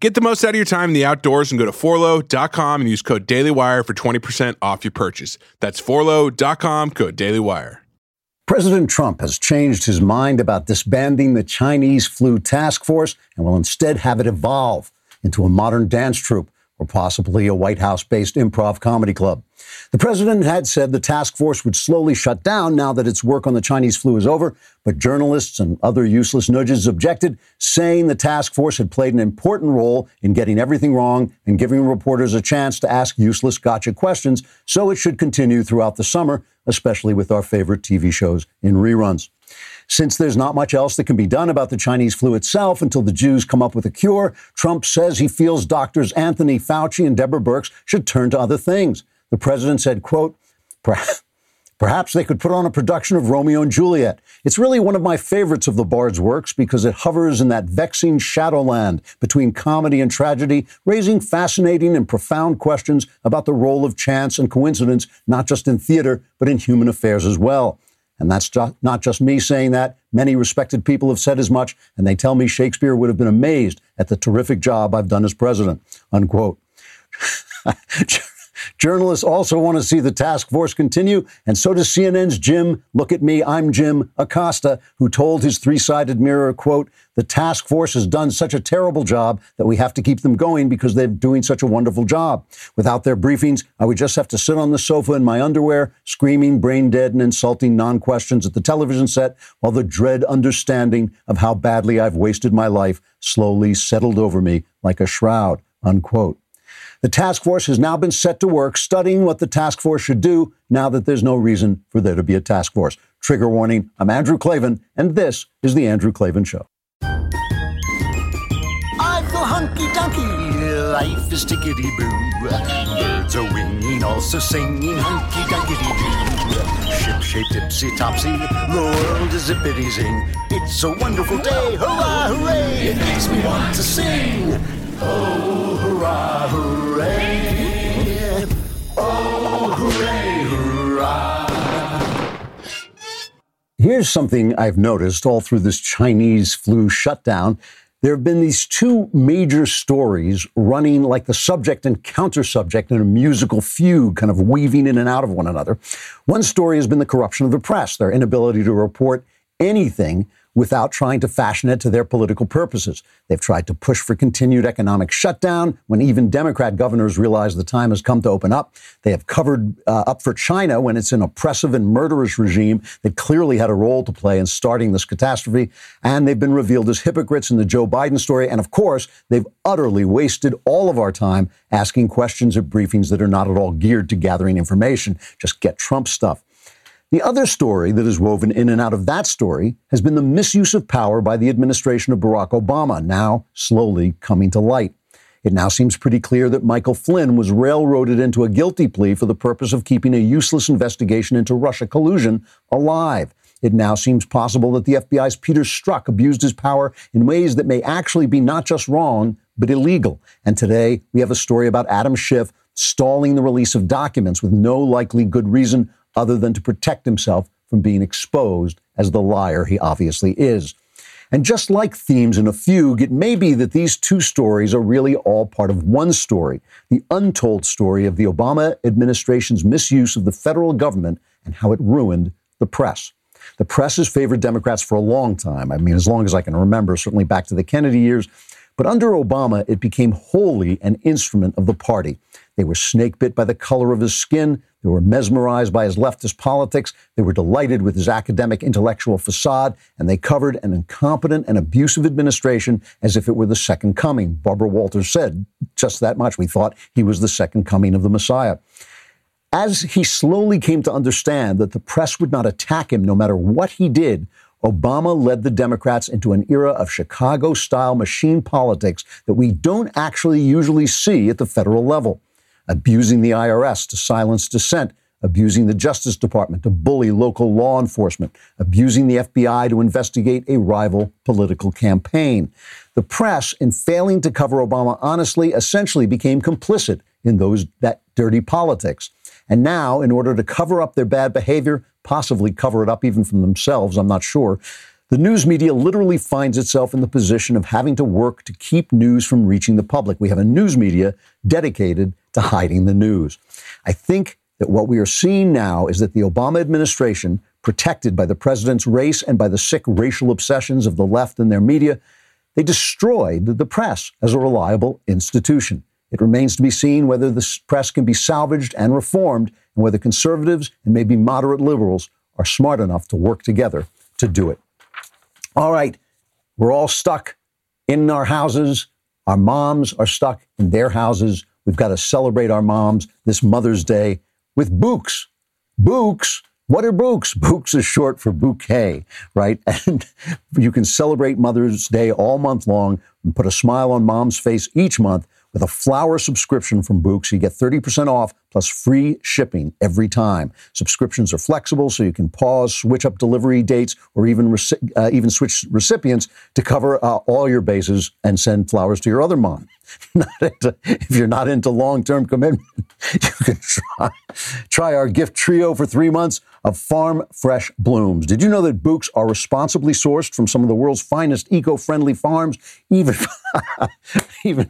Get the most out of your time in the outdoors and go to Forlow.com and use code DailyWire for 20% off your purchase. That's Forlow.com, code DailyWire. President Trump has changed his mind about disbanding the Chinese flu task force and will instead have it evolve into a modern dance troupe or possibly a White House-based improv comedy club. The president had said the task force would slowly shut down now that its work on the Chinese flu is over, but journalists and other useless nudges objected, saying the task force had played an important role in getting everything wrong and giving reporters a chance to ask useless gotcha questions, so it should continue throughout the summer, especially with our favorite TV shows in reruns. Since there's not much else that can be done about the Chinese flu itself until the Jews come up with a cure, Trump says he feels doctors Anthony Fauci and Deborah Birx should turn to other things. The president said, quote, perhaps they could put on a production of Romeo and Juliet. It's really one of my favorites of the Bard's works because it hovers in that vexing shadowland between comedy and tragedy, raising fascinating and profound questions about the role of chance and coincidence, not just in theater, but in human affairs as well. And that's not just me saying that. Many respected people have said as much, and they tell me Shakespeare would have been amazed at the terrific job I've done as president, unquote. Journalists also want to see the task force continue, and so does CNN's Jim, look at me, I'm Jim Acosta, who told his three-sided mirror, quote, the task force has done such a terrible job that we have to keep them going because they're doing such a wonderful job. Without their briefings, I would just have to sit on the sofa in my underwear, screaming brain dead and insulting non-questions at the television set, while the dread understanding of how badly I've wasted my life slowly settled over me like a shroud, unquote. The task force has now been set to work studying what the task force should do now that there's no reason for there to be a task force. Trigger warning, I'm Andrew Klavan, and this is The Andrew Klavan Show. I feel hunky-dunky, life is tickety-boo. Birds are winging, also singing hunky-dunky-doo. Ship-shaped, tipsy-topsy, the world is zippity-zing. It's a wonderful day, hurrah, hooray! It makes me want to sing. Oh, hurrah, hooray. Oh, hooray, hurrah. Here's something I've noticed all through this Chinese flu shutdown. There have been these two major stories running like the subject and counter-subject in a musical fugue, kind of weaving in and out of one another. One story has been the corruption of the press, their inability to report anything without trying to fashion it to their political purposes. They've tried to push for continued economic shutdown when even Democrat governors realize the time has come to open up. They have covered up for China when it's an oppressive and murderous regime that clearly had a role to play in starting this catastrophe. And they've been revealed as hypocrites in the Joe Biden story. And of course, they've utterly wasted all of our time asking questions at briefings that are not at all geared to gathering information. Just get Trump stuff. The other story that is woven in and out of that story has been the misuse of power by the administration of Barack Obama, now slowly coming to light. It now seems pretty clear that Michael Flynn was railroaded into a guilty plea for the purpose of keeping a useless investigation into Russia collusion alive. It now seems possible that the FBI's Peter Strzok abused his power in ways that may actually be not just wrong, but illegal. And today we have a story about Adam Schiff stalling the release of documents with no likely good reason other than to protect himself from being exposed as the liar he obviously is. And just like themes in a fugue, it may be that these two stories are really all part of one story, the untold story of the Obama administration's misuse of the federal government and how it ruined the press. The press has favored Democrats for a long time. I mean, as long as I can remember, certainly back to the Kennedy years. But under Obama, it became wholly an instrument of the party. They were snakebit by the color of his skin. They were mesmerized by his leftist politics. They were delighted with his academic intellectual facade, and they covered an incompetent and abusive administration as if it were the second coming. Barbara Walters said just that much. We thought he was the second coming of the Messiah. As he slowly came to understand that the press would not attack him no matter what he did, Obama led the Democrats into an era of Chicago-style machine politics that we don't actually usually see at the federal level. Abusing the IRS to silence dissent, abusing the Justice Department to bully local law enforcement, abusing the FBI to investigate a rival political campaign. The press, in failing to cover Obama honestly, essentially became complicit in that dirty politics. And now, in order to cover up their bad behavior, possibly cover it up even from themselves, I'm not sure, the news media literally finds itself in the position of having to work to keep news from reaching the public. We have a news media dedicated to hiding the news. I think that what we are seeing now is that the Obama administration, protected by the president's race and by the sick racial obsessions of the left and their media, they destroyed the press as a reliable institution. It remains to be seen whether the press can be salvaged and reformed, and whether conservatives and maybe moderate liberals are smart enough to work together to do it. All right, we're all stuck in our houses. Our moms are stuck in their houses. We've got to celebrate our moms this Mother's Day with Bouqs. Bouqs. What are Bouqs? Bouqs is short for bouquet, right? And you can celebrate Mother's Day all month long and put a smile on mom's face each month. With a flower subscription from Bouqs, you get 30% off plus free shipping every time. Subscriptions are flexible, so you can pause, switch up delivery dates, or even switch recipients to cover all your bases and send flowers to your other mom. If you're not into long-term commitment, you can try our gift trio for 3 months of farm fresh blooms. Did you know that Bouqs are responsibly sourced from some of the world's finest eco-friendly farms, even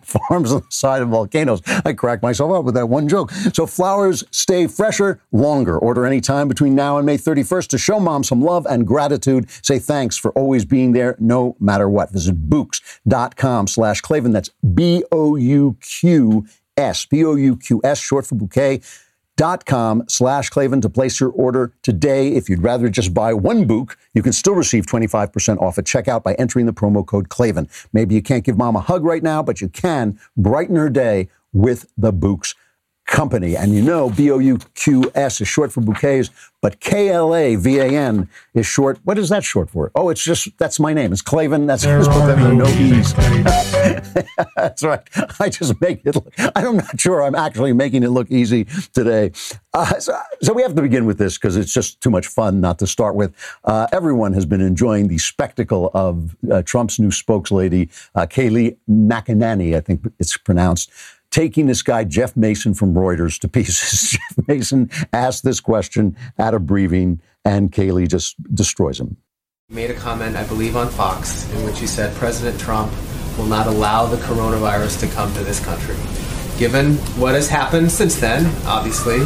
farms on the side of volcanoes? I cracked myself up with that one joke. So flowers stay fresher longer. Order any time between now and May 31st to show mom some love and gratitude. Say thanks for always being there no matter what. Visit Bouqs.com/Klavan. That's Bouqs. Bouqs, short for bouquet. .com/Klavan to place your order today. If you'd rather just buy one Bouq, you can still receive 25% off at checkout by entering the promo code Klavan. Maybe you can't give mom a hug right now, but you can brighten her day with the Bouqs company. And you know, Bouqs is short for bouquets, but Klavan is short. What is that short for? Oh, it's just, that's my name. It's Klavan. That's no E's. That's right. I just make it look, I'm not sure I'm actually making it look easy today. So we have to begin with this because it's just too much fun not to start with. Everyone has been enjoying the spectacle of Trump's new spokeslady, Kayleigh McEnany, I think it's pronounced, taking this guy, Jeff Mason, from Reuters to pieces. Jeff Mason asked this question at a briefing, and Kayleigh just destroys him. You made a comment, I believe, on Fox, in which you said President Trump will not allow the coronavirus to come to this country. Given what has happened since then, obviously,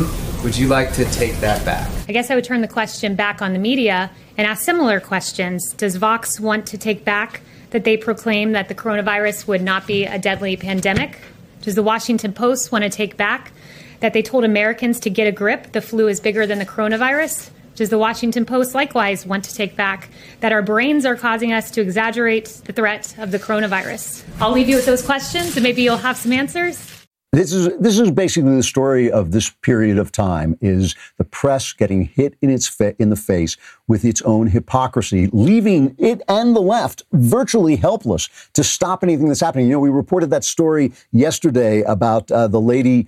would you like to take that back? I guess I would turn the question back on the media and ask similar questions. Does Vox want to take back that they proclaim that the coronavirus would not be a deadly pandemic? Does the Washington Post want to take back that they told Americans to get a grip? The flu is bigger than the coronavirus. Does the Washington Post likewise want to take back that our brains are causing us to exaggerate the threat of the coronavirus? I'll leave you with those questions and maybe you'll have some answers. This is basically the story of this period of time, is the press getting hit in the face with its own hypocrisy, leaving it and the left virtually helpless to stop anything that's happening. You know, we reported that story yesterday about the lady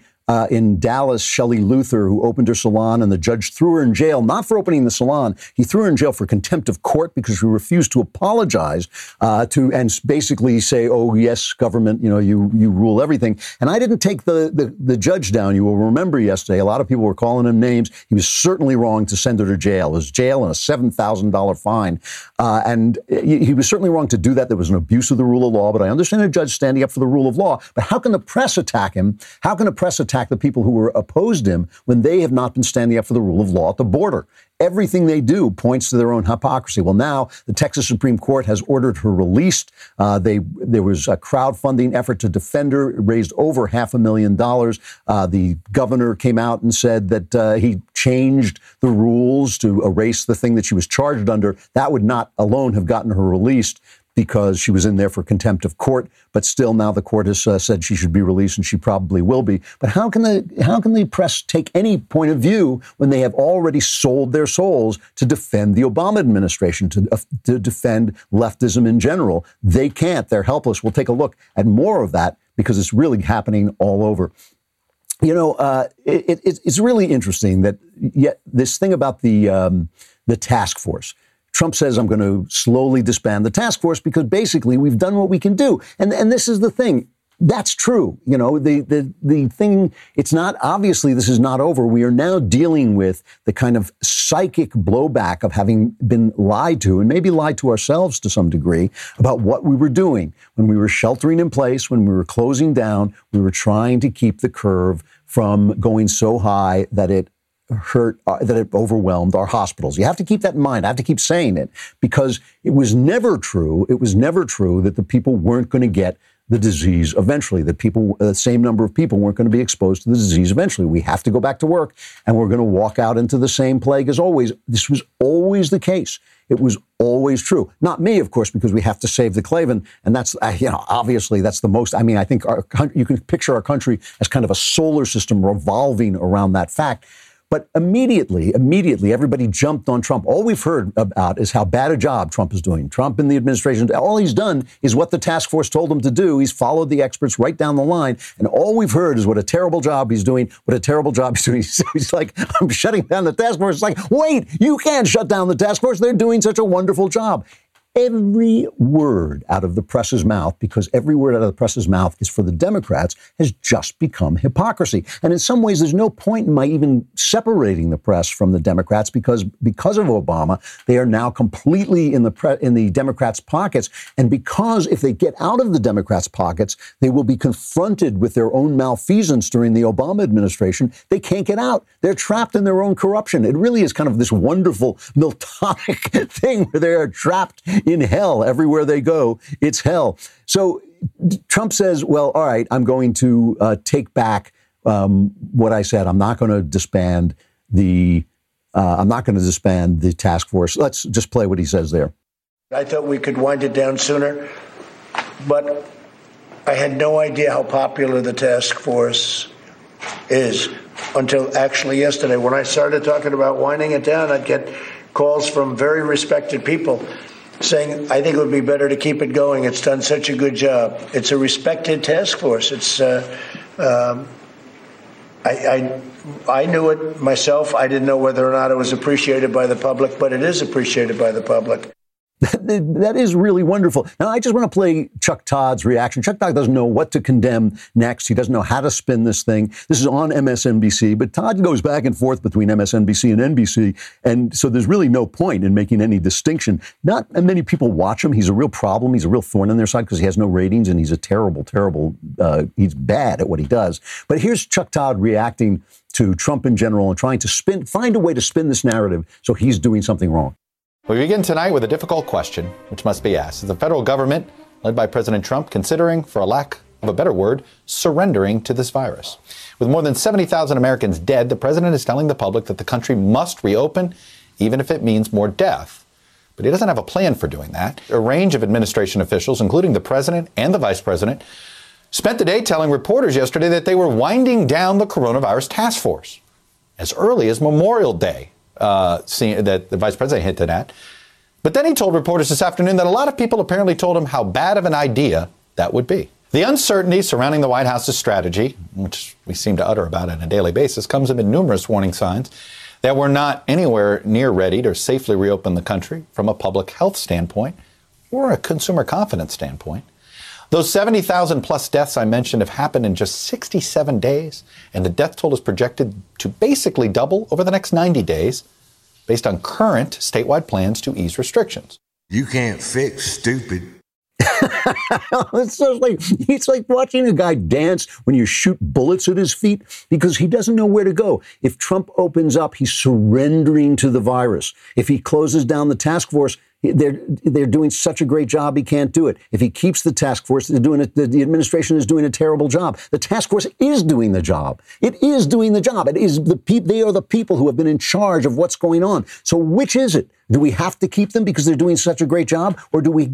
in Dallas, Shelley Luther, who opened her salon, and the judge threw her in jail, not for opening the salon. He threw her in jail for contempt of court because she refused to apologize and basically say, oh, yes, government, you know, you rule everything. And I didn't take the judge down. You will remember yesterday, a lot of people were calling him names. He was certainly wrong to send her to jail. It was jail and a $7,000 fine. And he was certainly wrong to do that. There was an abuse of the rule of law, but I understand a judge standing up for the rule of law. But how can the press attack him? How can the press attack the people who were opposed him when they have not been standing up for the rule of law at the border? Everything they do points to their own hypocrisy. Well, now the Texas Supreme Court has ordered her released. There was a crowdfunding effort to defend her. It raised over $500,000. The governor came out and said that he changed the rules to erase the thing that she was charged under. That would not alone have gotten her released, because she was in there for contempt of court, but still now the court has said she should be released, and she probably will be. But how can the press take any point of view when they have already sold their souls to defend the Obama administration, to defend leftism in general? They can't. They're helpless. We'll take a look at more of that, because it's really happening all over. You know, it's really interesting that yet this thing about the task force. Trump says, I'm going to slowly disband the task force because basically we've done what we can do. And this is the thing. That's true. You know, the thing, it's not, obviously this is not over. We are now dealing with the kind of psychic blowback of having been lied to, and maybe lied to ourselves to some degree, about what we were doing. When we were sheltering in place, when we were closing down, we were trying to keep the curve from going so high that it hurt, that it overwhelmed our hospitals. You have to keep that in mind. I have to keep saying it, because it was never true. It was never true that the people weren't going to get the disease eventually, that people, the same number of people weren't going to be exposed to the disease eventually. We have to go back to work, and we're going to walk out into the same plague as always. This was always the case. It was always true. Not me, of course, because we have to save the Klavan. And that's, you know, obviously that's the most, I mean, I think you can picture our country as kind of a solar system revolving around that fact. But immediately, everybody jumped on Trump. All we've heard about is how bad a job Trump is doing. Trump and the administration, all he's done is what the task force told him to do. He's followed the experts right down the line. And all we've heard is what a terrible job he's doing, He's like, I'm shutting down the task force. It's like, wait, you can't shut down the task force. They're doing such a wonderful job. Every word out of the press's mouth, because every word out of the press's mouth is for the Democrats, has just become hypocrisy. And in some ways, there's no point in my even separating the press from the Democrats, because of Obama, they are now completely in the Democrats' pockets. And because if they get out of the Democrats' pockets, they will be confronted with their own malfeasance during the Obama administration. They can't get out. They're trapped in their own corruption. It really is kind of this wonderful Miltonic thing where they are trapped in hell. Everywhere they go, it's hell. So Trump says, well, all right, I'm going to take back what I said. I'm not going to disband the task force. Let's just play what he says there. I thought we could wind it down sooner, but I had no idea how popular the task force is until actually yesterday. When I started talking about winding it down, I'd get calls from very respected people saying, I think it would be better to keep it going. It's done such a good job. It's a respected task force. It's I knew it myself. I didn't know whether or not it was appreciated by the public, but it is appreciated by the public. That is really wonderful. Now, I just want to play Chuck Todd's reaction. Chuck Todd doesn't know what to condemn next. He doesn't know how to spin this thing. This is on MSNBC, but Todd goes back and forth between MSNBC and NBC. And so there's really no point in making any distinction. Not many people watch him. He's a real problem. He's a real thorn on their side because he has no ratings, and he's a terrible, he's bad at what he does. But here's Chuck Todd reacting to Trump in general and trying to find a way to spin this narrative so he's doing something wrong. We begin tonight with a difficult question, which must be asked. Is the federal government, led by President Trump, considering, for a lack of a better word, surrendering to this virus? With more than 70,000 Americans dead, the president is telling the public that the country must reopen, even if it means more death. But he doesn't have a plan for doing that. A range of administration officials, including the president and the vice president, spent the day telling reporters yesterday that they were winding down the coronavirus task force as early as Memorial Day. That the vice president hinted at. But then he told reporters this afternoon that a lot of people apparently told him how bad of an idea that would be. The uncertainty surrounding the White House's strategy, which we seem to utter about on a daily basis, comes amid numerous warning signs that we're not anywhere near ready to safely reopen the country from a public health standpoint or a consumer confidence standpoint. Those 70,000 plus deaths I mentioned have happened in just 67 days, and the death toll is projected to basically double over the next 90 days based on current statewide plans to ease restrictions. You can't fix stupid. It's just like, it's like watching a guy dance when you shoot bullets at his feet because he doesn't know where to go. If Trump opens up, he's surrendering to the virus. If he closes down the task force, they're doing such a great job, he can't do it. If he keeps the task force, the administration is doing a terrible job. The task force is doing the job. It is doing the job. It is they are the people who have been in charge of what's going on. So which is it? Do we have to keep them because they're doing such a great job, or do we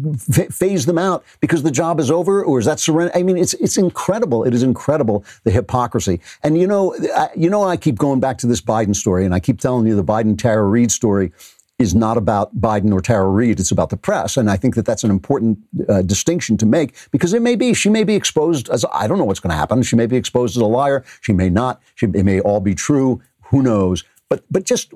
phase them out because the job is over, or is that surrender? I mean, it's incredible. It is incredible, the hypocrisy. And I keep going back to this Biden story, and I keep telling you the Biden Tara Reade story is not about Biden or Tara Reade. It's about the press. And I think that that's an important distinction to make, because she may be exposed as, I don't know what's going to happen. She may be exposed as a liar. She may not. It may all be true. Who knows? But just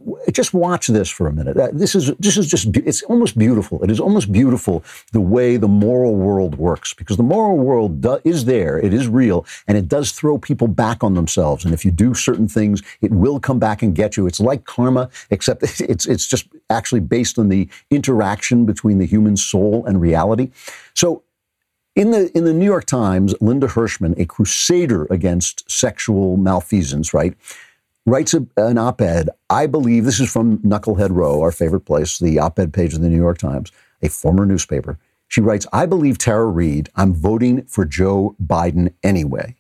watch this for a minute. It's almost beautiful. It is almost beautiful the way the moral world works, because the moral world is there. It is real, and it does throw people back on themselves. And if you do certain things, it will come back and get you. It's like karma, except it's just actually based on the interaction between the human soul and reality. So in the New York Times, Linda Hirschman, a crusader against sexual malfeasance, right, writes an op-ed, I believe, this is from Knucklehead Row, our favorite place, the op-ed page of the New York Times, a former newspaper. She writes, I believe Tara Reade, I'm voting for Joe Biden anyway.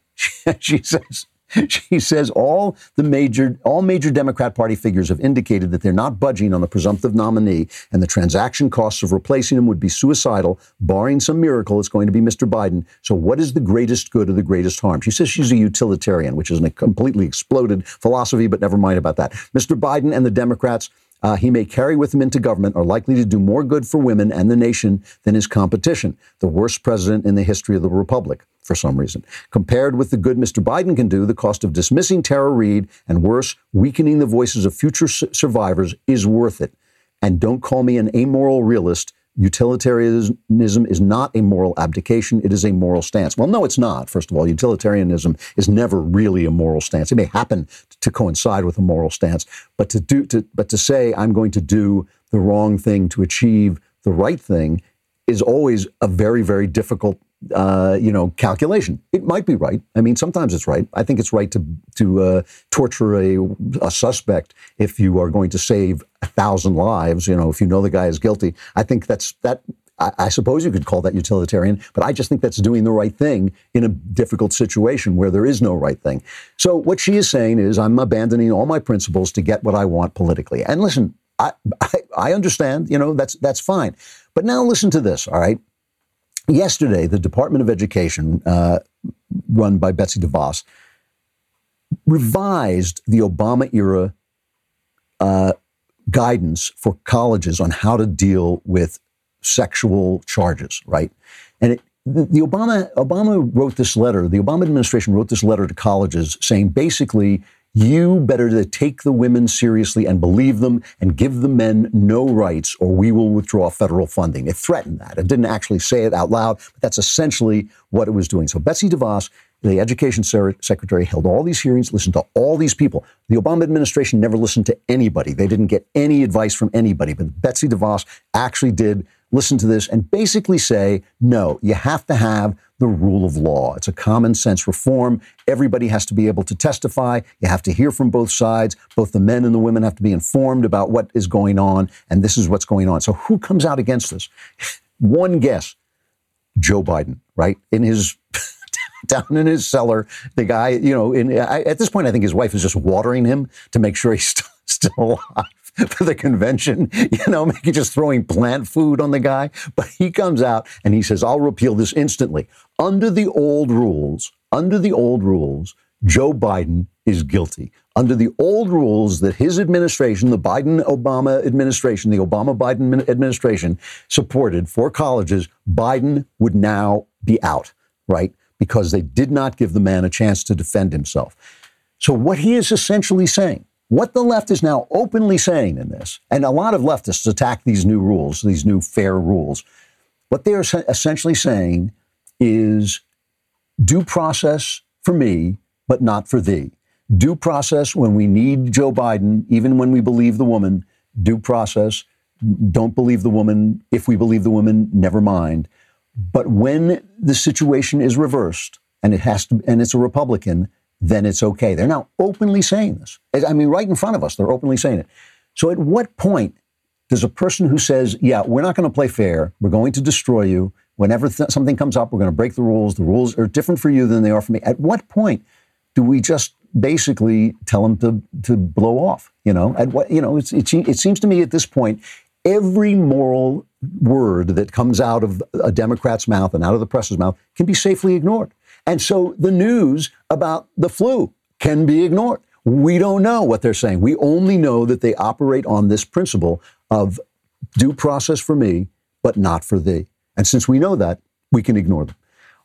She says all major Democrat Party figures have indicated that they're not budging on the presumptive nominee, and the transaction costs of replacing him would be suicidal. Barring some miracle, it's going to be Mr. Biden. So what is the greatest good or the greatest harm? She says she's a utilitarian, which is a completely exploded philosophy, but never mind about that. Mr. Biden and the Democrats he may carry with him into government are likely to do more good for women and the nation than his competition, the worst president in the history of the republic, for some reason. Compared with the good Mr. Biden can do, the cost of dismissing Tara Reade, and worse, weakening the voices of future survivors, is worth it. And don't call me an amoral realist. Utilitarianism is not a moral abdication. It is a moral stance. Well, no, it's not. First of all, utilitarianism is never really a moral stance. It may happen to coincide with a moral stance, but to say I'm going to do the wrong thing to achieve the right thing is always a very, very difficult calculation. It might be right. I mean, sometimes it's right. I think it's right to torture a suspect if you are going to save 1,000 lives. If you know the guy is guilty, I think that. I suppose you could call that utilitarian, but I just think that's doing the right thing in a difficult situation where there is no right thing. So what she is saying is, I'm abandoning all my principles to get what I want politically. And listen, I understand. That's fine. But now listen to this. All right. Yesterday, the Department of Education, run by Betsy DeVos, revised the Obama-era guidance for colleges on how to deal with sexual charges, right? And Obama wrote this letter, the Obama administration wrote this letter to colleges saying, basically, you better take the women seriously and believe them and give the men no rights, or we will withdraw federal funding. It threatened that. It didn't actually say it out loud, but that's essentially what it was doing. So Betsy DeVos, the education secretary, held all these hearings, listened to all these people. The Obama administration never listened to anybody. They didn't get any advice from anybody, but Betsy DeVos actually did listen to this and basically say, no, you have to have the rule of law. It's a common sense reform. Everybody has to be able to testify. You have to hear from both sides. Both the men and the women have to be informed about what is going on. And this is what's going on. So who comes out against this? One guess, Joe Biden, right? Down in his cellar, the guy, at this point, I think his wife is just watering him to make sure he's still alive for the convention, maybe just throwing plant food on the guy. But he comes out and he says, I'll repeal this instantly. Under the old rules, Joe Biden is guilty. Under the old rules that his administration, the Biden-Obama administration, the Obama-Biden administration supported for colleges, Biden would now be out, right? Because they did not give the man a chance to defend himself. So what he is essentially saying, what the left is now openly saying in this, and a lot of leftists attack these new rules, these new fair rules, what they are essentially saying is due process for me, but not for thee. Due process when we need Joe Biden, even when we believe the woman. Due process, don't believe the woman. If we believe the woman, never mind. But when the situation is reversed and it has to, and it's a Republican, then it's okay. They're now openly saying this. I mean, right in front of us, they're openly saying it. So at what point does a person who says, yeah, we're not going to play fair, we're going to destroy you, whenever something comes up, we're going to break the rules are different for you than they are for me. At what point do we just basically tell them to blow off? You know, at what, you know, it seems to me at this point, every moral word that comes out of a Democrat's mouth and out of the press's mouth can be safely ignored. And so the news about the flu can be ignored. We don't know what they're saying. We only know that they operate on this principle of due process for me, but not for thee. And since we know that, we can ignore them.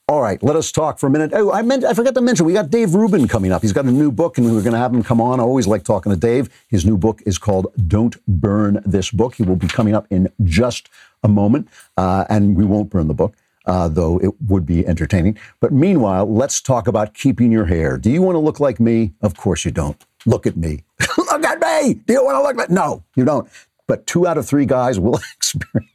All right, let us talk for a minute. Oh, I forgot to mention, we got Dave Rubin coming up. He's got a new book, and we were going to have him come on. I always like talking to Dave. His new book is called Don't Burn This Book. He will be coming up in just a moment, and we won't burn the book. Though it would be entertaining. But meanwhile, let's talk about keeping your hair. Do you want to look like me? Of course you don't. Look at me. Look at me! Do you want to look like me? No, you don't. But 2 out of 3 guys will experience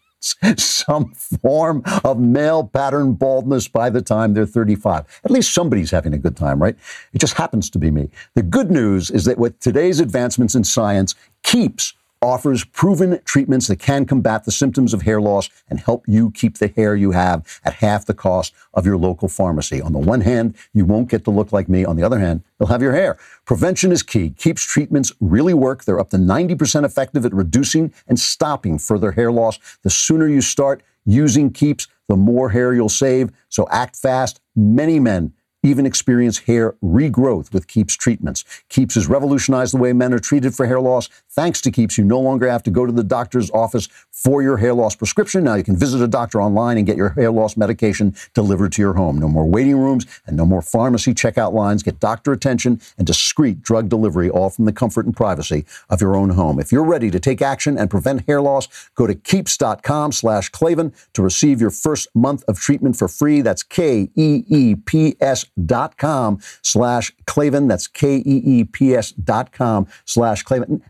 some form of male pattern baldness by the time they're 35. At least somebody's having a good time, right? It just happens to be me. The good news is that with today's advancements in science, Keeps offers proven treatments that can combat the symptoms of hair loss and help you keep the hair you have at half the cost of your local pharmacy. On the one hand, you won't get to look like me. On the other hand, you'll have your hair. Prevention is key. Keeps treatments really work. They're up to 90% effective at reducing and stopping further hair loss. The sooner you start using Keeps, the more hair you'll save. So act fast. Many men even experience hair regrowth with Keeps treatments. Keeps has revolutionized the way men are treated for hair loss. Thanks to Keeps, you no longer have to go to the doctor's office for your hair loss prescription. Now you can visit a doctor online and get your hair loss medication delivered to your home. No more waiting rooms and no more pharmacy checkout lines. Get doctor attention and discreet drug delivery, all from the comfort and privacy of your own home. If you're ready to take action and prevent hair loss, go to keeps.com/Klavan to receive your first month of treatment for free. That's KEEPS.com/Klavan. That's KEEPS.com/Klavan.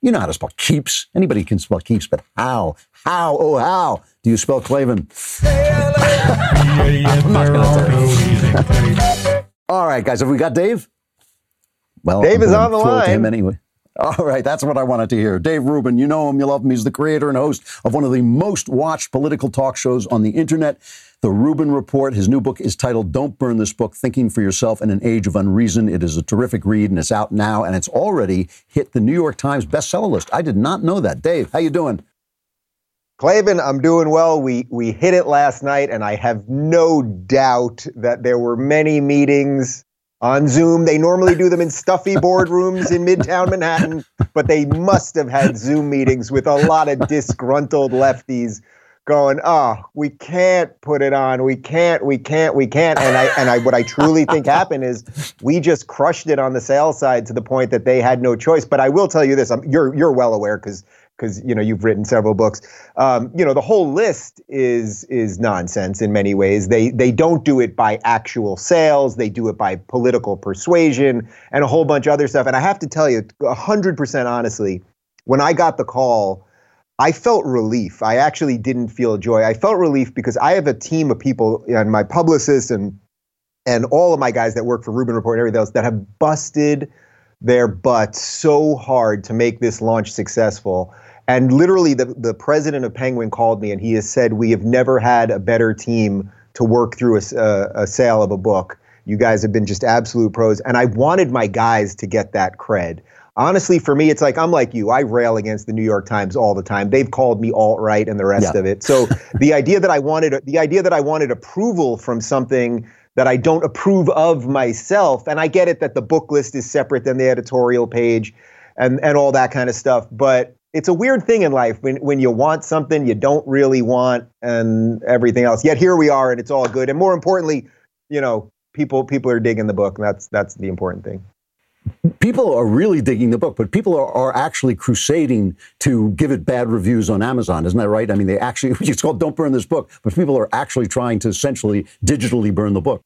You know how to spell Keeps. Anybody can spell Keeps, but how? How? Oh, how do you spell Klavan? I'm not going to. All right, guys, have we got Dave? Well, Dave is on the line. Him anyway. All right, that's what I wanted to hear. Dave Rubin, you know him, you love him. He's the creator and host of one of the most watched political talk shows on the internet, The Rubin Report. His new book is titled Don't Burn This Book, Thinking for Yourself in an Age of Unreason. It is a terrific read, and it's out now, and it's already hit the New York Times bestseller list. I did not know that. Dave, how you doing? Klavan, I'm doing well. We hit it last night, and I have no doubt that there were many meetings on Zoom. They normally do them in stuffy boardrooms in Midtown Manhattan, but they must have had Zoom meetings with a lot of disgruntled lefties going, oh, we can't put it on. We can't. And I, what I truly think happened is we just crushed it on the sales side to the point that they had no choice. But I will tell you this, you're well aware because you know, you've written several books. You know, the whole list is nonsense in many ways. They don't do it by actual sales. They do it by political persuasion and a whole bunch of other stuff. And I have to tell you, 100% honestly, when I got the call, I felt relief. I actually didn't feel joy. I felt relief because I have a team of people, and my publicist and all of my guys that work for Rubin Report and everything else that have busted their butts so hard to make this launch successful. And literally the president of Penguin called me and he has said, we have never had a better team to work through a sale of a book. You guys have been just absolute pros. And I wanted my guys to get that cred. Honestly, for me, it's like, I'm like you. I rail against the New York Times all the time. They've called me alt-right and the rest of it. So the idea that I wanted approval from something that I don't approve of myself, and I get it that the book list is separate than the editorial page and all that kind of stuff, but it's a weird thing in life when you want something you don't really want and everything else. Yet here we are and it's all good. And more importantly, you know, people are digging the book. And that's the important thing. People are really digging the book, but people are actually crusading to give it bad reviews on Amazon. Isn't that right? I mean, they actually, it's called Don't Burn This Book, but people are actually trying to essentially digitally burn the book.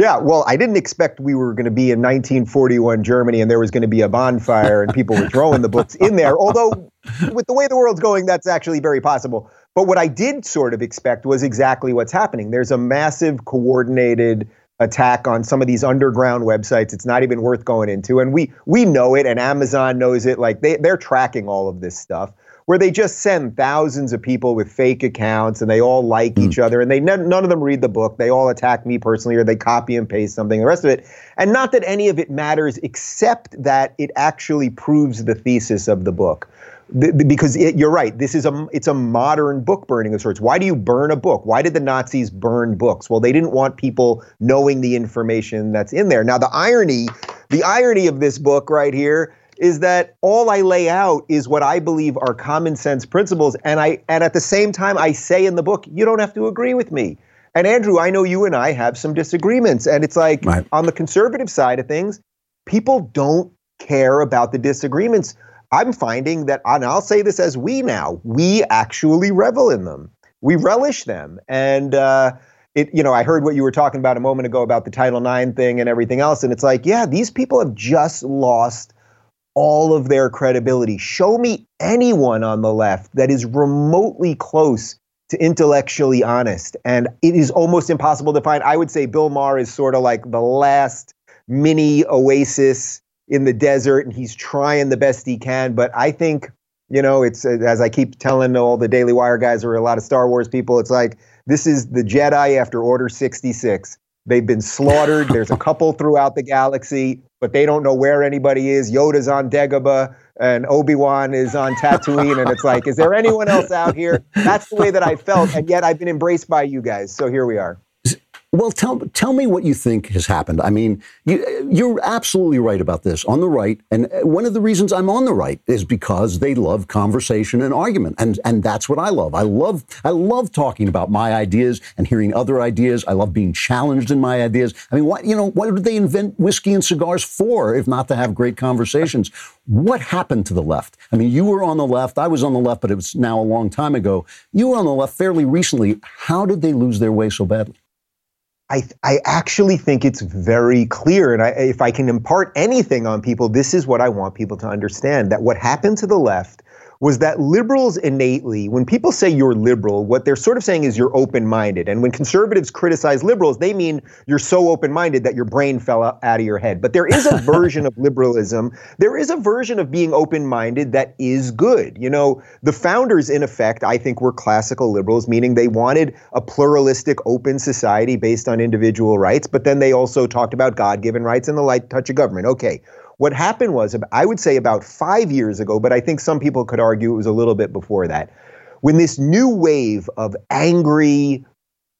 Yeah, well, I didn't expect we were going to be in 1941 Germany and there was going to be a bonfire and people were throwing the books in there, although with the way the world's going, that's actually very possible. But what I did sort of expect was exactly what's happening. There's a massive coordinated attack on some of these underground websites. It's not even worth going into. And we know it, and Amazon knows it. Like they're tracking all of this stuff, where they just send thousands of people with fake accounts and they all like each other and none of them read the book. They all attack me personally or they copy and paste something, the rest of it. And not that any of it matters except that it actually proves the thesis of the book. Because you're right, it's a modern book burning of sorts. Why do you burn a book? Why did the Nazis burn books? Well, they didn't want people knowing the information that's in there. Now, the irony of this book right here is that all I lay out is what I believe are common sense principles, and at the same time I say in the book, you don't have to agree with me. And Andrew, I know you and I have some disagreements, and it's like right. On the conservative side of things, people don't care about the disagreements. I'm finding that, and I'll say this as we now, we actually revel in them. We relish them, and I heard what you were talking about a moment ago about the Title IX thing and everything else, and it's like, yeah, these people have just lost all of their credibility. Show me anyone on the left that is remotely close to intellectually honest, and it is almost impossible to find. I would say Bill Maher is sort of like the last mini oasis in the desert, and he's trying the best he can, but I think, it's, as I keep telling all the Daily Wire guys or a lot of Star Wars people, it's like, this is the Jedi after Order 66. They've been slaughtered. There's a couple throughout the galaxy, but they don't know where anybody is. Yoda's on Dagobah and Obi-Wan is on Tatooine. And it's like, is there anyone else out here? That's the way that I felt. And yet I've been embraced by you guys. So here we are. Well, tell me what you think has happened. I mean, you're absolutely right about this on the right. And one of the reasons I'm on the right is because they love conversation and argument. And that's what I love. I love talking about my ideas and hearing other ideas. I love being challenged in my ideas. I mean, what did they invent whiskey and cigars for if not to have great conversations? What happened to the left? I mean, you were on the left. I was on the left, but it was now a long time ago. You were on the left fairly recently. How did they lose their way so badly? I actually think it's very clear, and if I can impart anything on people, this is what I want people to understand, that what happened to the left was that liberals innately, when people say you're liberal, what they're sort of saying is you're open-minded. And when conservatives criticize liberals, they mean you're so open-minded that your brain fell out of your head. But there is a version of liberalism. There is a version of being open-minded that is good. The founders, in effect, I think were classical liberals, meaning they wanted a pluralistic, open society based on individual rights. But then they also talked about God-given rights and the light touch of government. Okay. What happened was, I would say about 5 years ago, but I think some people could argue it was a little bit before that, when this new wave of angry,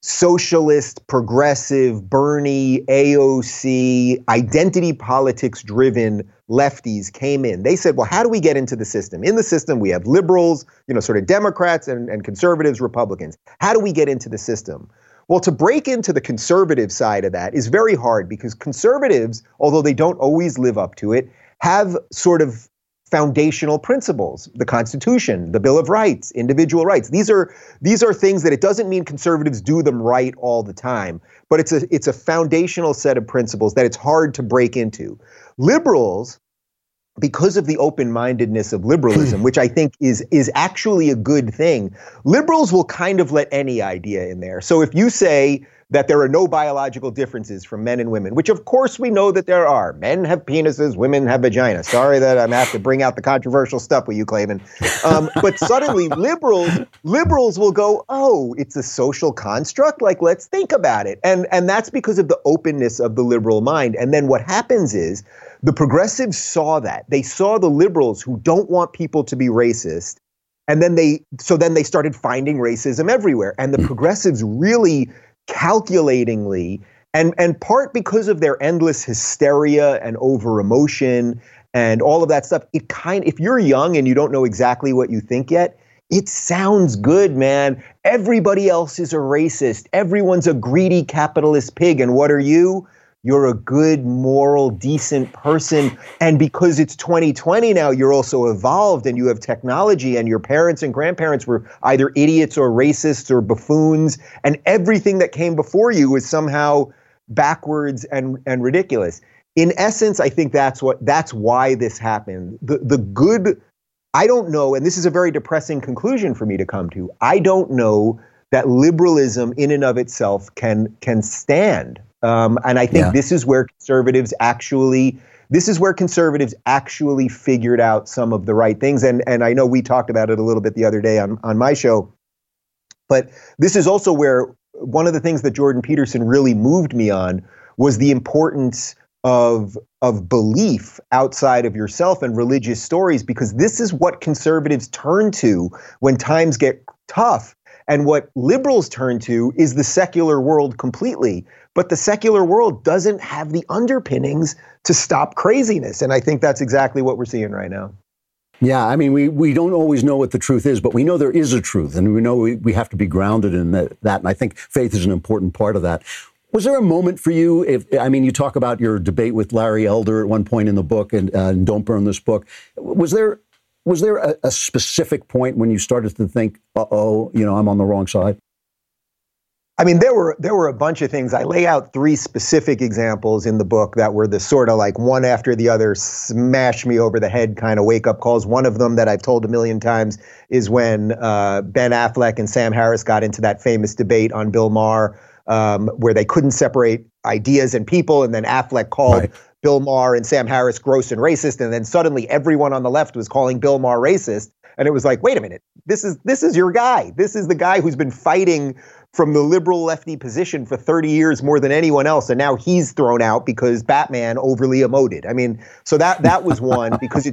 socialist, progressive, Bernie, AOC, identity politics-driven lefties came in, they said, well, how do we get into the system? In the system, we have liberals, sort of Democrats and conservatives, Republicans. How do we get into the system? Well, to break into the conservative side of that is very hard because conservatives, although they don't always live up to it, have sort of foundational principles, the Constitution, the Bill of Rights, individual rights. These are things that it doesn't mean conservatives do them right all the time, but it's a foundational set of principles that it's hard to break into. Liberals, because of the open-mindedness of liberalism, which I think is actually a good thing, liberals will kind of let any idea in there. So if you say that there are no biological differences from men and women, which of course we know that there are. Men have penises, women have vaginas. Sorry that I have to bring out the controversial stuff with you, Klavan. But suddenly liberals will go, oh, it's a social construct? Like, let's think about it. And that's because of the openness of the liberal mind. And then what happens is the progressives saw that. They saw the liberals who don't want people to be racist. And then they started finding racism everywhere. And the progressives really calculatingly, and part because of their endless hysteria and over emotion and all of that stuff, if you're young and you don't know exactly what you think yet, it sounds good, man. Everybody else is a racist. Everyone's a greedy capitalist pig. And what are you? You're a good, moral, decent person. And because it's 2020 now, you're also evolved and you have technology and your parents and grandparents were either idiots or racists or buffoons. And everything that came before you was somehow backwards and ridiculous. In essence, I think that's why this happened. The good, I don't know, and this is a very depressing conclusion for me to come to. I don't know that liberalism in and of itself can stand. And I think this is where conservatives actually figured out some of the right things. And I know we talked about it a little bit the other day on my show, but this is also where one of the things that Jordan Peterson really moved me on was the importance of belief outside of yourself and religious stories, because this is what conservatives turn to when times get tough. And what liberals turn to is the secular world completely. But the secular world doesn't have the underpinnings to stop craziness. And I think that's exactly what we're seeing right now. Yeah, I mean, we don't always know what the truth is, but we know there is a truth. And we know we have to be grounded in that. And I think faith is an important part of that. Was there a moment for you? You talk about your debate with Larry Elder at one point in the book and Don't Burn This Book. Was there a specific point when you started to think, I'm on the wrong side? I mean, there were a bunch of things. I lay out three specific examples in the book that were the sort of like one after the other smash me over the head kind of wake up calls. One of them that I've told a million times is when Ben Affleck and Sam Harris got into that famous debate on Bill Maher, where they couldn't separate ideas and people, and then Affleck called Bill Maher and Sam Harris gross and racist, and then suddenly everyone on the left was calling Bill Maher racist, and it was like, wait a minute, this is your guy. This is the guy who's been fighting from the liberal lefty position for 30 years more than anyone else, and now he's thrown out because Batman overly emoted. I mean, so that was one, because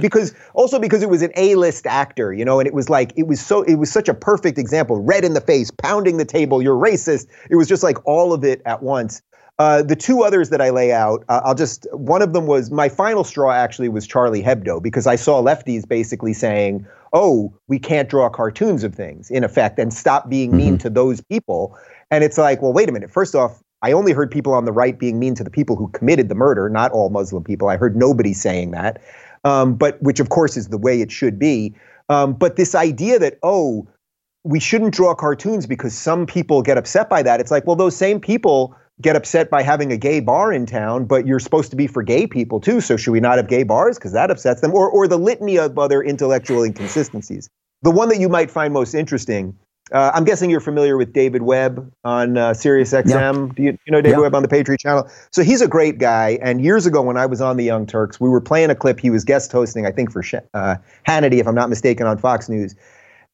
because it was an A-list actor, and it was such a perfect example, red in the face, pounding the table, you're racist. It was just like all of it at once. The two others that I lay out, one of them was, my final straw actually was Charlie Hebdo, because I saw lefties basically saying, oh, we can't draw cartoons of things, in effect, and stop being mean to those people. And it's like, well, wait a minute. First off, I only heard people on the right being mean to the people who committed the murder, not all Muslim people. I heard nobody saying that, but which of course is the way it should be. But this idea that, oh, we shouldn't draw cartoons because some people get upset by that. It's like, well, those same people get upset by having a gay bar in town, but you're supposed to be for gay people too. So should we not have gay bars? Because that upsets them, or the litany of other intellectual inconsistencies. The one that you might find most interesting, I'm guessing you're familiar with David Webb on Sirius XM. Yep. Do you know David Webb on the Patriot Channel? So he's a great guy. And years ago when I was on the Young Turks, we were playing a clip. He was guest hosting, I think for Hannity, if I'm not mistaken, on Fox News.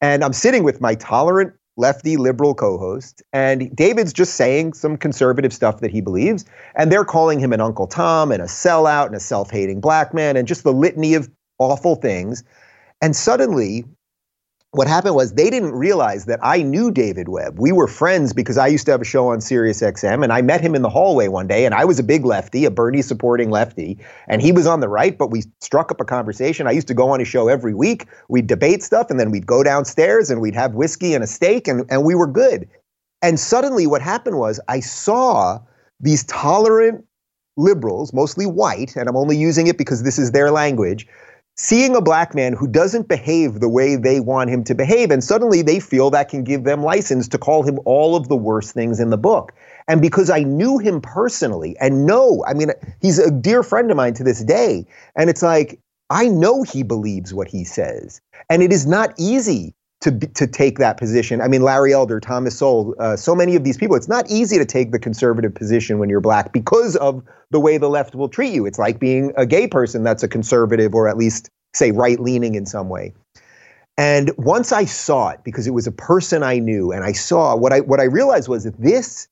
And I'm sitting with my tolerant lefty liberal co-host, and David's just saying some conservative stuff that he believes, and they're calling him an Uncle Tom and a sellout and a self-hating black man and just the litany of awful things. And suddenly what happened was they didn't realize that I knew David Webb. We were friends because I used to have a show on Sirius XM, and I met him in the hallway one day, and I was a big lefty, a Bernie supporting lefty, and he was on the right, but we struck up a conversation. I used to go on his show every week. We'd debate stuff, and then we'd go downstairs, and we'd have whiskey and a steak, and we were good. And suddenly what happened was I saw these tolerant liberals, mostly white, and I'm only using it because this is their language, seeing a black man who doesn't behave the way they want him to behave, and suddenly they feel that can give them license to call him all of the worst things in the book. And because I knew him personally, and he's a dear friend of mine to this day, and it's like, I know he believes what he says, and it is not easy to take that position. I mean, Larry Elder, Thomas Sowell, so many of these people, it's not easy to take the conservative position when you're black because of the way the left will treat you. It's like being a gay person that's a conservative, or at least say right-leaning in some way. And once I saw it, because it was a person I knew, and I saw what I realized was that this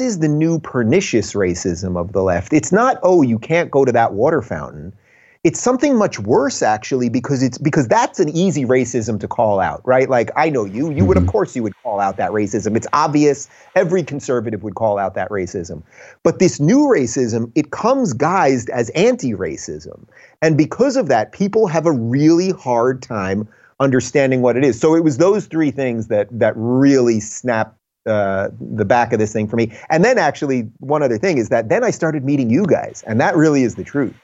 is the new pernicious racism of the left. It's not, oh, you can't go to that water fountain. It's something much worse, actually, because that's an easy racism to call out, right? Like, I know you would, of course you would call out that racism. It's obvious every conservative would call out that racism. But this new racism, it comes guised as anti-racism. And because of that, people have a really hard time understanding what it is. So it was those three things that really snapped the back of this thing for me. And then actually one other thing is that then I started meeting you guys, and that really is the truth.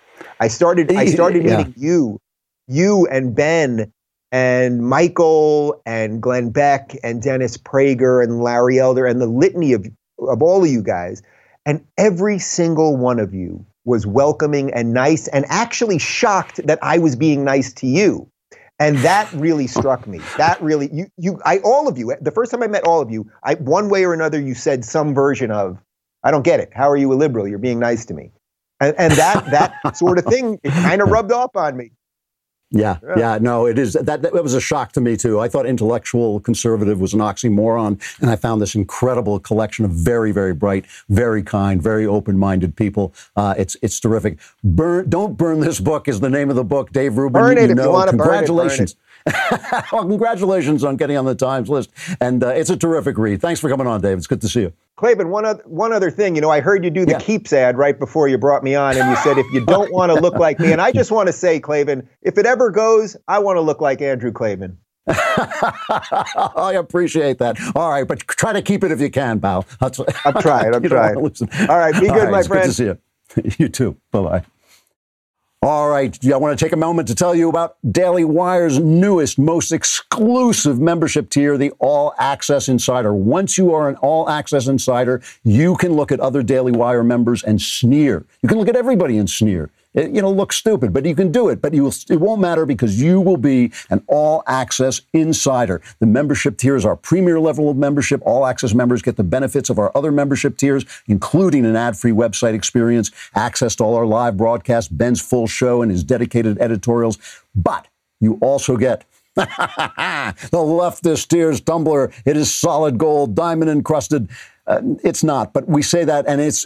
I started meeting you and Ben and Michael and Glenn Beck and Dennis Prager and Larry Elder and the litany of all of you guys. And every single one of you was welcoming and nice and actually shocked that I was being nice to you. And that really struck me. That really, all of you, the first time I met all of you, one way or another, you said some version of, I don't get it. How are you a liberal? You're being nice to me. And that sort of thing, it kind of rubbed off on me. Yeah, no, it is. That was a shock to me, too. I thought intellectual conservative was an oxymoron, and I found this incredible collection of very, very bright, very kind, very open-minded people. It's terrific. Don't Burn This Book is the name of the book. Dave Rubin, burn it, you know, if you want to burn it. Congratulations. Well, congratulations on getting on the Times list. And it's a terrific read. Thanks for coming on, Dave. It's good to see you. Klavan, one other thing. You know, I heard you do the Keeps ad right before you brought me on, and you said, if you don't want to look like me, and I just want to say, Klavan, if it ever goes, I want to look like Andrew Klavan. I appreciate that. All right, but try to keep it if you can, pal. I'm trying. I'm trying. All right, be good, my friend. It's good to see you. You too. Bye-bye. All right, I want to take a moment to tell you about Daily Wire's newest, most exclusive membership tier, the All Access Insider. Once you are an All Access Insider, you can look at other Daily Wire members and sneer. You can look at everybody and sneer. It, you know, looks stupid, but you can do it. But it won't matter because you will be an all-access insider. The membership tier is our premier level of membership. All-access members get the benefits of our other membership tiers, including an ad-free website experience, access to all our live broadcasts, Ben's full show, and his dedicated editorials. But you also get the leftist tier's tumbler. It is solid gold, diamond-encrusted. It's not, but we say that, and it's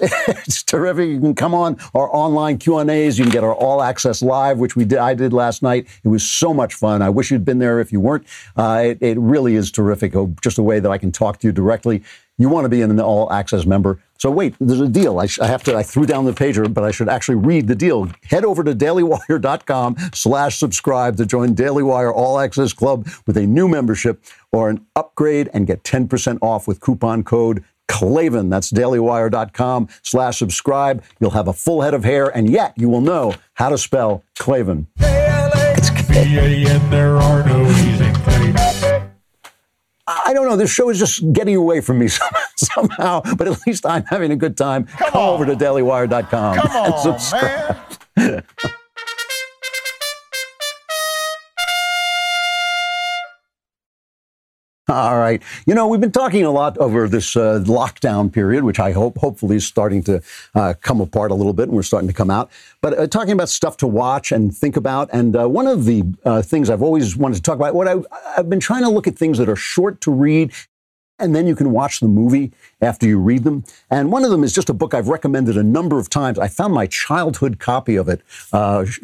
terrific. You can come on our online Q&As. You can get our All Access Live, which I did last night. It was so much fun. I wish you'd been there if you weren't. It really is terrific, just a way that I can talk to you directly. You want to be an All Access member. So wait, there's a deal. I threw down the pager, but I should actually read the deal. Head over to dailywire.com/subscribe to join Daily Wire All Access Club with a new membership or an upgrade and get 10% off with coupon code Klavan. That's dailywire.com/subscribe. You'll have a full head of hair, and yet you will know how to spell Klavan. There are no easy things. I don't know. This show is just getting away from me somehow, but at least I'm having a good time. Come on over to dailywire.com and subscribe. Man. All right. You know, we've been talking a lot over this lockdown period, which I hopefully is starting to come apart a little bit, and we're starting to come out. But talking about stuff to watch and think about. And one of the things I've always wanted to talk about, I've been trying to look at things that are short to read, and then you can watch the movie after you read them. And one of them is just a book I've recommended a number of times. I found my childhood copy of it,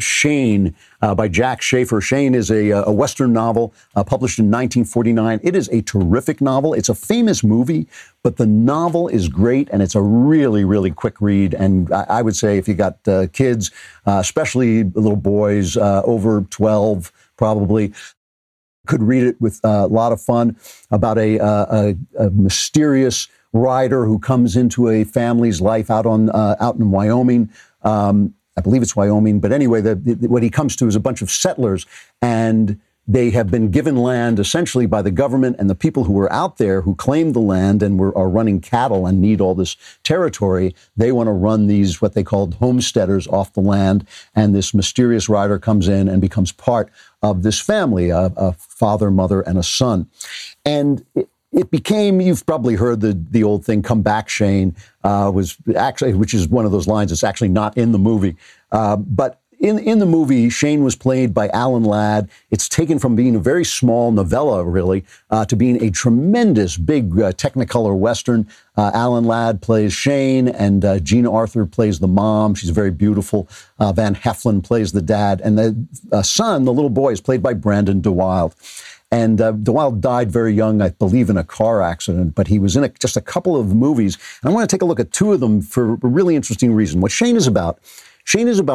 Shane, by Jack Schaefer. Shane is a Western novel published in 1949. It is a terrific novel. It's a famous movie, but the novel is great, and it's a really, really quick read. And I would say if you got kids, especially little boys over 12 probably, could read it with a lot of fun about a mysterious rider who comes into a family's life out in Wyoming. I believe it's Wyoming, but anyway, what he comes to is a bunch of settlers, and they have been given land essentially by the government, and the people who were out there who claimed the land and are running cattle and need all this territory, they want to run these, what they called homesteaders, off the land. And this mysterious rider comes in and becomes part of this family, a father, mother, and a son. And it became, you've probably heard the old thing, "Come back, Shane," was actually, which is one of those lines that's actually not in the movie. But in the movie, Shane was played by Alan Ladd. It's taken from being a very small novella, really, to being a tremendous big Technicolor Western. Alan Ladd plays Shane, and Gina Arthur plays the mom. She's very beautiful. Van Heflin plays the dad. And the son, the little boy, is played by Brandon DeWilde. And DeWilde died very young, I believe, in a car accident, but he was in just a couple of movies. And I want to take a look at two of them for a really interesting reason. What Shane is about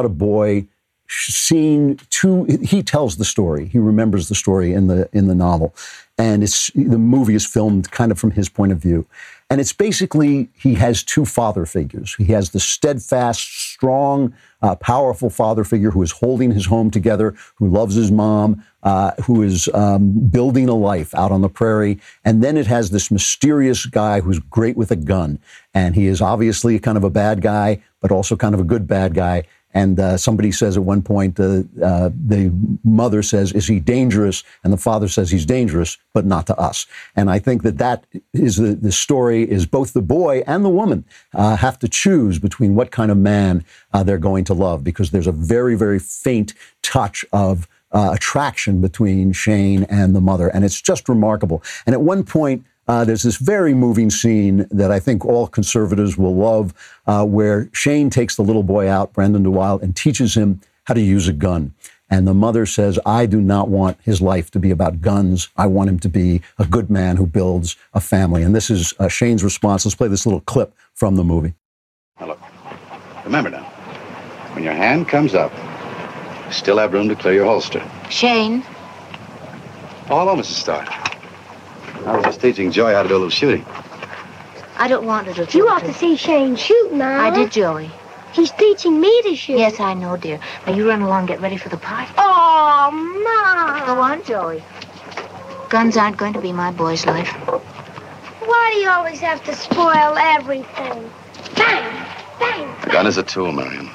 a boy seen to, he tells the story. He remembers the story in the novel. And the movie is filmed kind of from his point of view. And it's basically, he has two father figures. He has the steadfast, strong, powerful father figure who is holding his home together, who loves his mom, who is building a life out on the prairie. And then it has this mysterious guy who's great with a gun. And he is obviously kind of a bad guy, but also kind of a good bad guy. And somebody says at one point, the mother says, "Is he dangerous?" And the father says, "He's dangerous, but not to us." And I think that is the story, is both the boy and the woman have to choose between what kind of man they're going to love, because there's a very, very faint touch of attraction between Shane and the mother. And it's just remarkable. And at one point, there's this very moving scene that I think all conservatives will love, where Shane takes the little boy out, Brandon DeWilde, and teaches him how to use a gun. And the mother says, "I do not want his life to be about guns. I want him to be a good man who builds a family." And this is Shane's response. Let's play this little clip from the movie. "Now look, remember now, when your hand comes up, you still have room to clear your holster." "Shane." "All almost a start. I was just teaching Joey how to do a little shooting." "I don't want her to do it. You ought to see Shane shoot, now." "I did, Joey. He's teaching me to shoot." "Yes, I know, dear. Now you run along and get ready for the party." "Oh, Mom." "Go on, Joey. Guns aren't going to be my boy's life." "Why do you always have to spoil everything? Bang, bang, bang." "Gun is a tool, Miriam.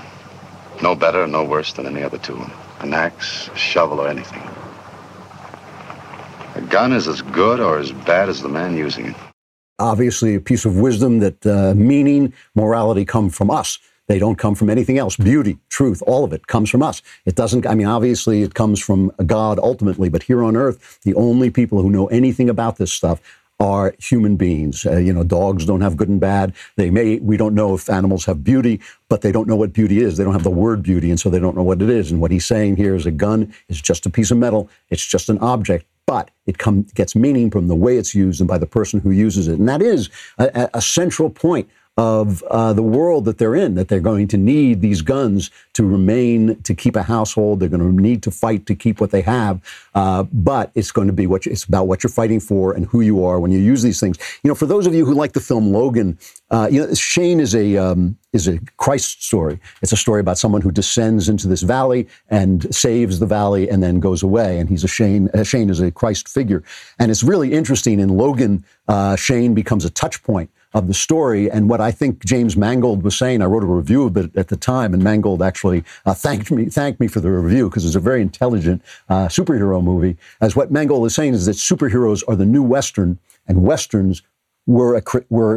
No better or no worse than any other tool. An axe, a shovel, or anything. A gun is as good or as bad as the man using it." Obviously, a piece of wisdom that meaning, morality come from us. They don't come from anything else. Beauty, truth, all of it comes from us. It doesn't, I mean, obviously it comes from God ultimately, but here on earth, the only people who know anything about this stuff are human beings. Dogs don't have good and bad. We don't know if animals have beauty, but they don't know what beauty is. They don't have the word beauty, and so they don't know what it is. And what he's saying here is a gun is just a piece of metal. It's just an object, but it gets meaning from the way it's used and by the person who uses it. And that is a central point of the world that they're in, that they're going to need these guns to remain, to keep a household. They're going to need to fight to keep what they have. But it's going to be it's about what you're fighting for and who you are when you use these things. For those of you who like the film Logan, Shane is a Christ story. It's a story about someone who descends into this valley and saves the valley and then goes away. And he's Shane is a Christ figure. And it's really interesting in Logan, Shane becomes a touch point of the story. And what I think James Mangold was saying, I wrote a review of it at the time, and Mangold actually thanked me for the review, because it's a very intelligent superhero movie. As what Mangold is saying is that superheroes are the new Western, and Westerns were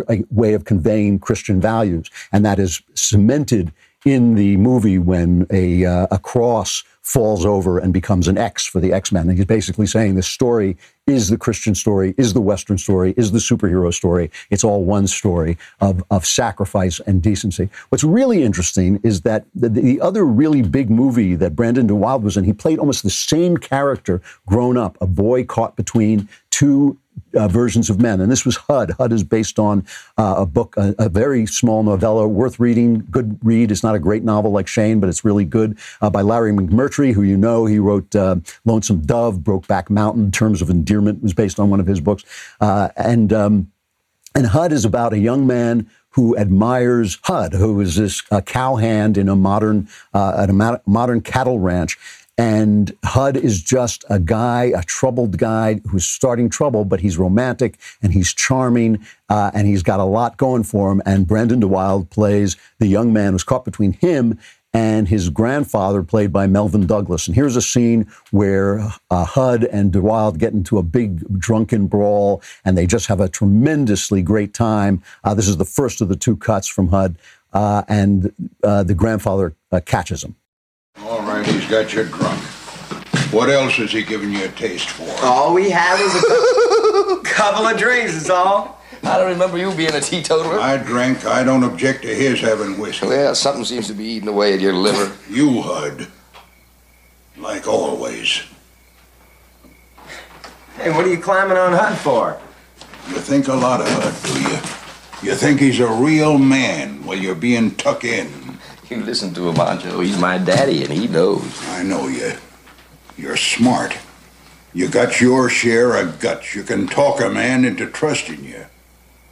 a way of conveying Christian values. And that is cemented in the movie when a cross falls over and becomes an X for the X-Men. And he's basically saying this story is the Christian story, is the Western story, is the superhero story. It's all one story of sacrifice and decency. What's really interesting is that the other really big movie that Brandon DeWilde was in, he played almost the same character grown up, a boy caught between two versions of men. And this was Hud. Hud is based on a book, a very small novella, worth reading, good read. It's not a great novel like Shane, but it's really good, by Larry McMurtry, who he wrote Lonesome Dove, Brokeback Mountain, Terms of Endearment was based on one of his books. And Hud is about a young man who admires Hud, who is this cowhand in a modern cattle ranch. And Hud is just a guy, a troubled guy who's starting trouble, but he's romantic and he's charming and he's got a lot going for him. And Brandon DeWilde plays the young man who's caught between him and his grandfather, played by Melvin Douglas. And here's a scene where Hud and DeWilde get into a big drunken brawl, and they just have a tremendously great time. This is the first of the two cuts from Hud, and the grandfather catches him. "All right, he's got you drunk. What else has he given you a taste for?" "All we have is a couple of drinks, is all. I don't remember you being a teetotaler." "I drink. I don't object to his having whiskey." "Well, something seems to be eating away at your liver." "You, Hud. Like always." "Hey, what are you climbing on Hud for?" "You think a lot of Hud, do you? You think he's a real man while you're being tucked in." "You listen to him, Anjo. He's my daddy, and he knows." "I know you. You're smart. You got your share of guts. You can talk a man into trusting you.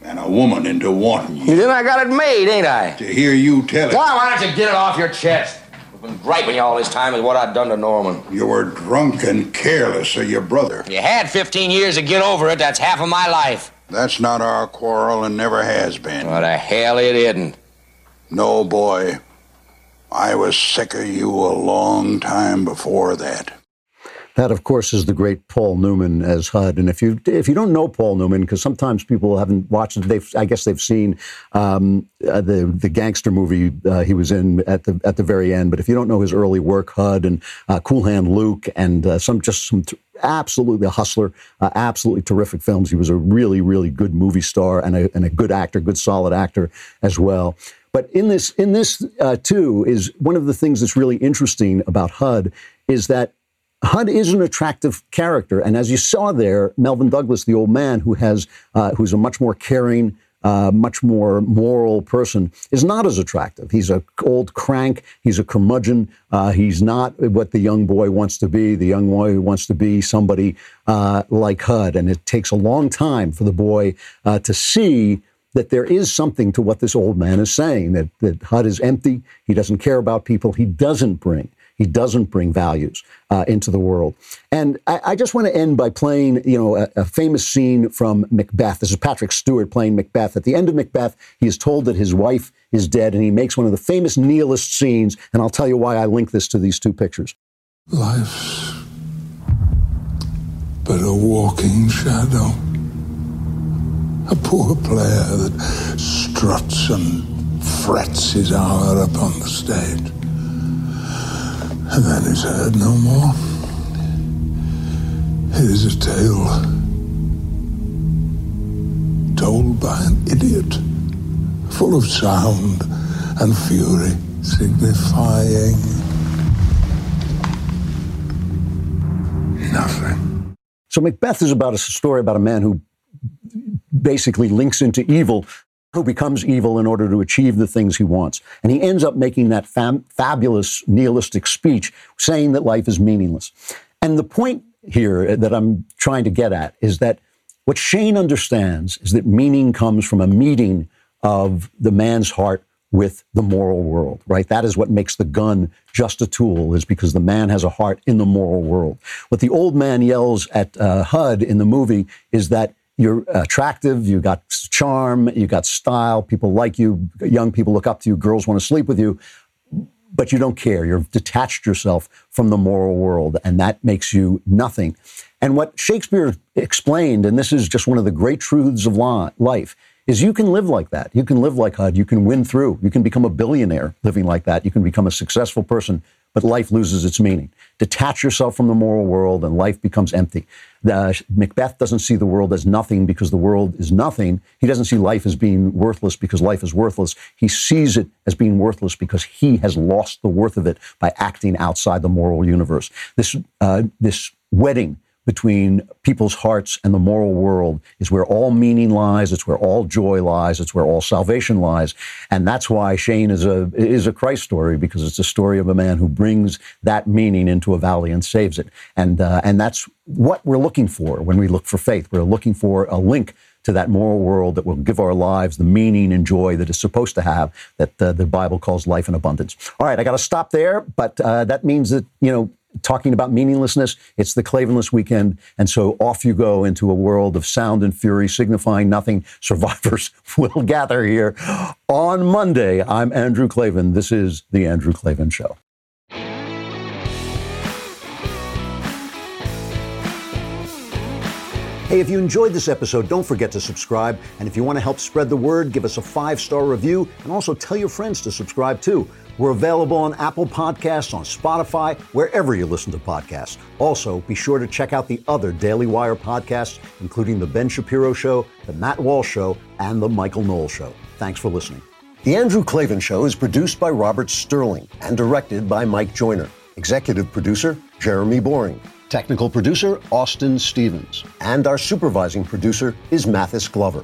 and a woman into wanting you. Then I got it made, ain't I? To hear you tell it. Why don't you get it off your chest? I've been griping you all this time with what I've done to Norman. You were drunk and careless of your brother. You had 15 years to get over it. That's half of my life. That's not our quarrel and never has been. What the hell it isn't. No, boy. I was sick of you a long time before that. That, of course, is the great Paul Newman as Hud. And if you don't know Paul Newman, because sometimes people haven't watched it, I guess they've seen the gangster movie he was in at the very end. But if you don't know his early work, Hud and Cool Hand Luke and absolutely a hustler, absolutely terrific films. He was a really, really good movie star and a good actor, good solid actor as well. But in this too is one of the things that's really interesting about Hud is that Hud is an attractive character, and as you saw there, Melvin Douglas, the old man who has who's a much more caring, much more moral person, is not as attractive. He's an old crank. He's a curmudgeon. He's not what the young boy wants to be. The young boy wants to be somebody like Hud, and it takes a long time for the boy to see that there is something to what this old man is saying, that Hud is empty. He doesn't care about people. He doesn't bring values into the world. And I just want to end by playing, a famous scene from Macbeth. This is Patrick Stewart playing Macbeth. At the end of Macbeth, he is told that his wife is dead, and he makes one of the famous nihilist scenes, and I'll tell you why I link this to these two pictures. Life's but a walking shadow, a poor player that struts and frets his hour upon the stage. And then he's heard no more. It is a tale told by an idiot, full of sound and fury, signifying nothing. So Macbeth is about a story about a man who basically links into evil, who becomes evil in order to achieve the things he wants. And he ends up making that fabulous nihilistic speech saying that life is meaningless. And the point here that I'm trying to get at is that what Shane understands is that meaning comes from a meeting of the man's heart with the moral world, right? That is what makes the gun just a tool, is because the man has a heart in the moral world. What the old man yells at Hud in the movie is that you're attractive, you got charm, you got style, people like you, young people look up to you, girls want to sleep with you, but you don't care. You've detached yourself from the moral world, and that makes you nothing. And what Shakespeare explained, and this is just one of the great truths of life, is you can live like that. You can live like Hud. You can win through. You can become a billionaire living like that. You can become a successful person, but life loses its meaning. Detach yourself from the moral world and life becomes empty. Macbeth doesn't see the world as nothing because the world is nothing. He doesn't see life as being worthless because life is worthless. He sees it as being worthless because he has lost the worth of it by acting outside the moral universe. This wedding between people's hearts and the moral world is where all meaning lies. It's where all joy lies. It's where all salvation lies. And that's why Shane is a Christ story, because it's a story of a man who brings that meaning into a valley and saves it. And that's what we're looking for when we look for faith. We're looking for a link to that moral world that will give our lives the meaning and joy that it's supposed to have, that the Bible calls life in abundance. All right, I got to stop there, but that means that, talking about meaninglessness, it's the Klavanless weekend, and so off you go into a world of sound and fury, signifying nothing. Survivors will gather here on Monday. I'm Andrew Klavan. This is The Andrew Klavan Show. Hey, if you enjoyed this episode, don't forget to subscribe. And if you want to help spread the word, give us a 5-star review, and also tell your friends to subscribe too. We're available on Apple Podcasts, on Spotify, wherever you listen to podcasts. Also, be sure to check out the other Daily Wire podcasts, including The Ben Shapiro Show, The Matt Walsh Show, and The Michael Knowles Show. Thanks for listening. The Andrew Klavan Show is produced by Robert Sterling and directed by Mike Joyner. Executive producer, Jeremy Boring. Technical producer, Austin Stevens. And our supervising producer is Mathis Glover.